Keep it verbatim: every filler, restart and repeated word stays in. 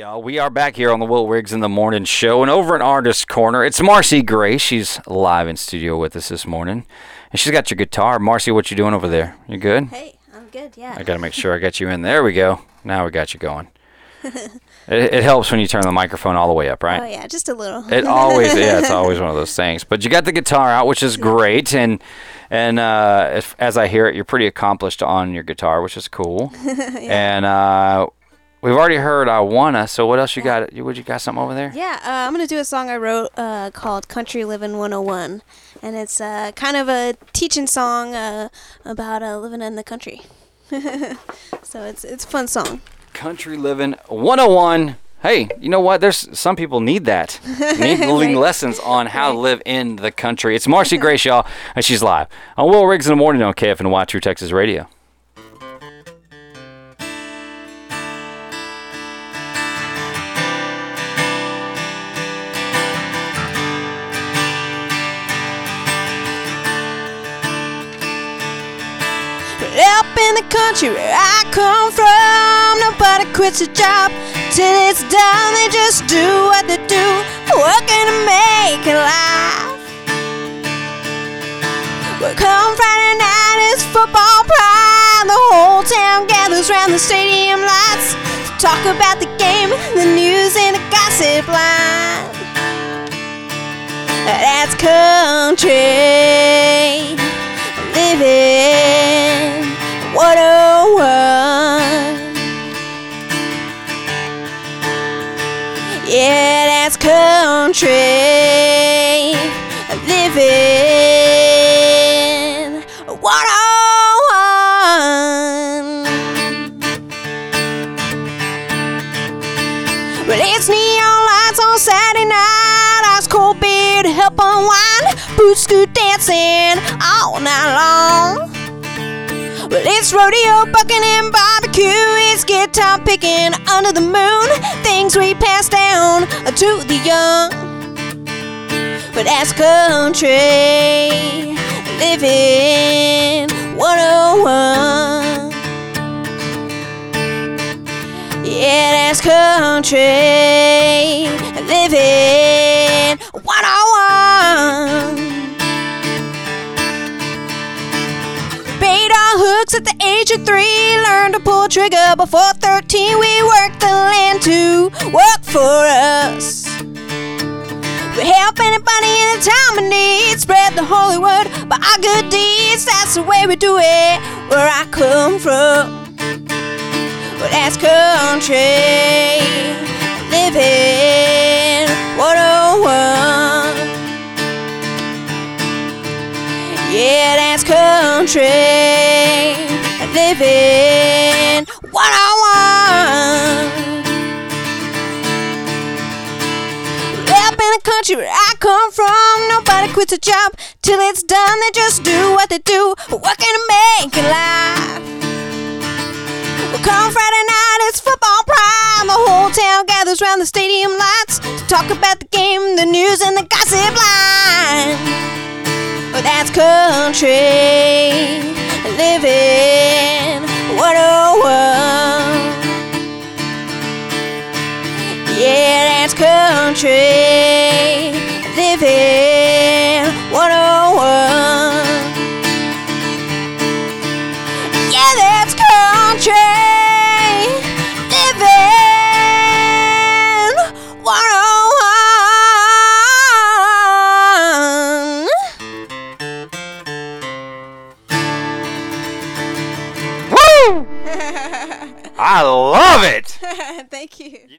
y'all. We are back here on the Wil Wiggs in the Morning Show, and over in Artist Corner, it's Marcy Gray. She's live in studio with us this morning, and she's got your guitar. Marcy, what you doing over there? You good? Hey, I'm good, yeah. I got to make sure I got you in. There we go. Now we got you going. it, it helps when you turn the microphone all the way up, right? Oh, yeah, just a little. It always, yeah, it's always one of those things. But you got the guitar out, which is great, and and uh, if, as I hear it, you're pretty accomplished on your guitar, which is cool. yeah. And uh, we've already heard "I Wanna." So what else you yeah. got? You would you got something over there? Yeah, uh, I'm gonna do a song I wrote uh, called "Country Living one oh one," and it's uh, kind of a teaching song uh, about uh, living in the country. So it's it's a fun song. Country Living one oh one. Hey, you know what? There's some people need that. Need right. lessons on how right. to live in the country. It's Marcy Grayshaw, and she's live on Wil Wiggs in the Morning on K F N Y True Texas Radio. Up in the country where I come from, nobody quits a job till it's done. They just do what they do, working to make a life. Well, come Friday night, it's football pride. The whole town gathers round the stadium lights to talk about the game, the news, and the gossip line. That's country living one oh one. Yeah, that's country living one oh one. Well, it's neon lights on Saturday night, ice cold beer to help unwind, boot scoot dancing all night long. Well, it's rodeo, bucking, and barbecue. It's guitar picking under the moon. Things we pass down to the young. But that's country living one oh one. Yeah, that's country living one oh one. Hooks at the age of three, learned to pull trigger before thirteen. We worked the land to work for us. We help anybody in a time of need, spread the holy word by our good deeds. That's the way we do it where I come from. Well, that's country living one oh one. Yeah, that's country living one oh one. Up in the country where I come from, nobody quits a job till it's done. They just do what they do, working to make a life. Well, come Friday night, it's football prime. The whole town gathers round the stadium lights to talk about the game, the news, and the gossip line. Well, that's country living one oh one. Yeah, that's country living one oh one. Yeah, that's country. I love it. Thank you.